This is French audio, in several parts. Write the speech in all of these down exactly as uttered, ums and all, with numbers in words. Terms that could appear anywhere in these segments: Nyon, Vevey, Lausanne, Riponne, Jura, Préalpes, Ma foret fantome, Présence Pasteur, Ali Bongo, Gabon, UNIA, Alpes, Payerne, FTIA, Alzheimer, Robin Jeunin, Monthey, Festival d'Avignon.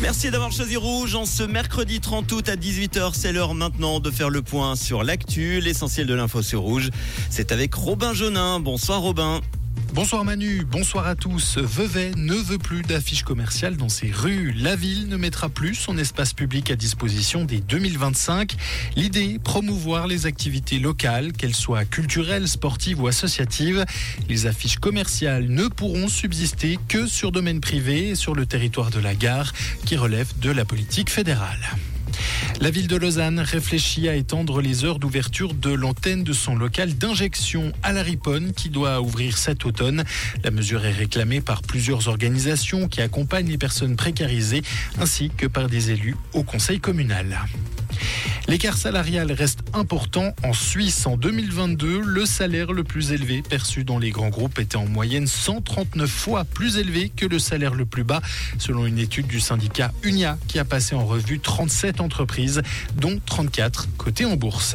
Merci d'avoir choisi Rouge en ce mercredi trente août à dix-huit heures. C'est l'heure maintenant de faire le point sur l'actu. L'essentiel de l'info sur Rouge, c'est avec Robin Jeunin. Bonsoir Robin. Bonsoir Manu, bonsoir à tous. Vevey ne veut plus d'affiches commerciales dans ses rues. La ville ne mettra plus son espace public à disposition dès deux mille vingt-cinq. L'idée, promouvoir les activités locales, qu'elles soient culturelles, sportives ou associatives. Les affiches commerciales ne pourront subsister que sur domaine privé et sur le territoire de la gare, qui relève de la politique fédérale. La ville de Lausanne réfléchit à étendre les heures d'ouverture de l'antenne de son local d'injection à la Riponne, qui doit ouvrir cet automne. La mesure est réclamée par plusieurs organisations qui accompagnent les personnes précarisées, ainsi que par des élus au conseil communal. L'écart salarial reste important en Suisse. En deux mille vingt-deux, le salaire le plus élevé perçu dans les grands groupes était en moyenne cent trente-neuf fois plus élevé que le salaire le plus bas, selon une étude du syndicat UNIA qui a passé en revue trente-sept entreprises, dont trente-quatre cotées en bourse.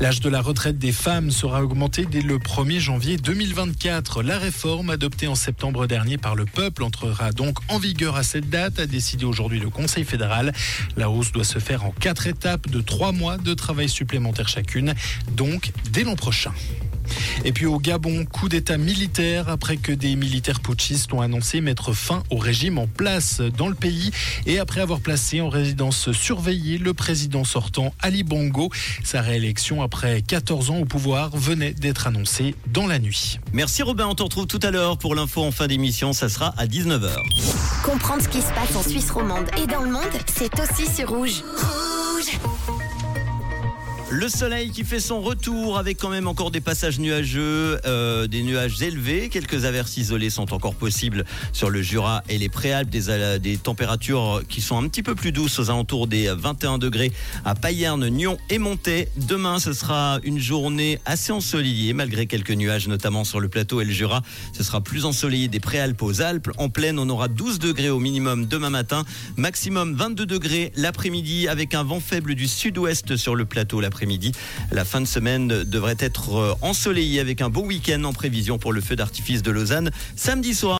L'âge de la retraite des femmes sera augmenté dès le premier janvier deux mille vingt-quatre. La réforme adoptée en septembre dernier par le peuple entrera donc en vigueur à cette date, a décidé aujourd'hui le Conseil fédéral. La hausse doit se faire en quatre étapes de trois mois de travail supplémentaire chacune, donc dès l'an prochain. Et puis au Gabon, coup d'état militaire après que des militaires putschistes ont annoncé mettre fin au régime en place dans le pays et après avoir placé en résidence surveillée le président sortant Ali Bongo. Sa réélection après quatorze ans au pouvoir venait d'être annoncée dans la nuit. Merci Robin, on te retrouve tout à l'heure pour l'info en fin d'émission, ça sera à dix-neuf heures. Comprendre ce qui se passe en Suisse romande et dans le monde, c'est aussi sur Rouge. Rouge. Le soleil qui fait son retour avec quand même encore des passages nuageux, euh, des nuages élevés. Quelques averses isolées sont encore possibles sur le Jura et les Préalpes. Des, des températures qui sont un petit peu plus douces aux alentours des vingt et un degrés à Payerne, Nyon et Monthey. Demain, ce sera une journée assez ensoleillée malgré quelques nuages, notamment sur le plateau et le Jura. Ce sera plus ensoleillé des Préalpes aux Alpes. En plaine, on aura douze degrés au minimum demain matin. Maximum vingt-deux degrés l'après-midi avec un vent faible du sud-ouest sur le plateau l'après-midi. Midi. La fin de semaine devrait être ensoleillée avec un beau week-end en prévision pour le feu d'artifice de Lausanne samedi soir.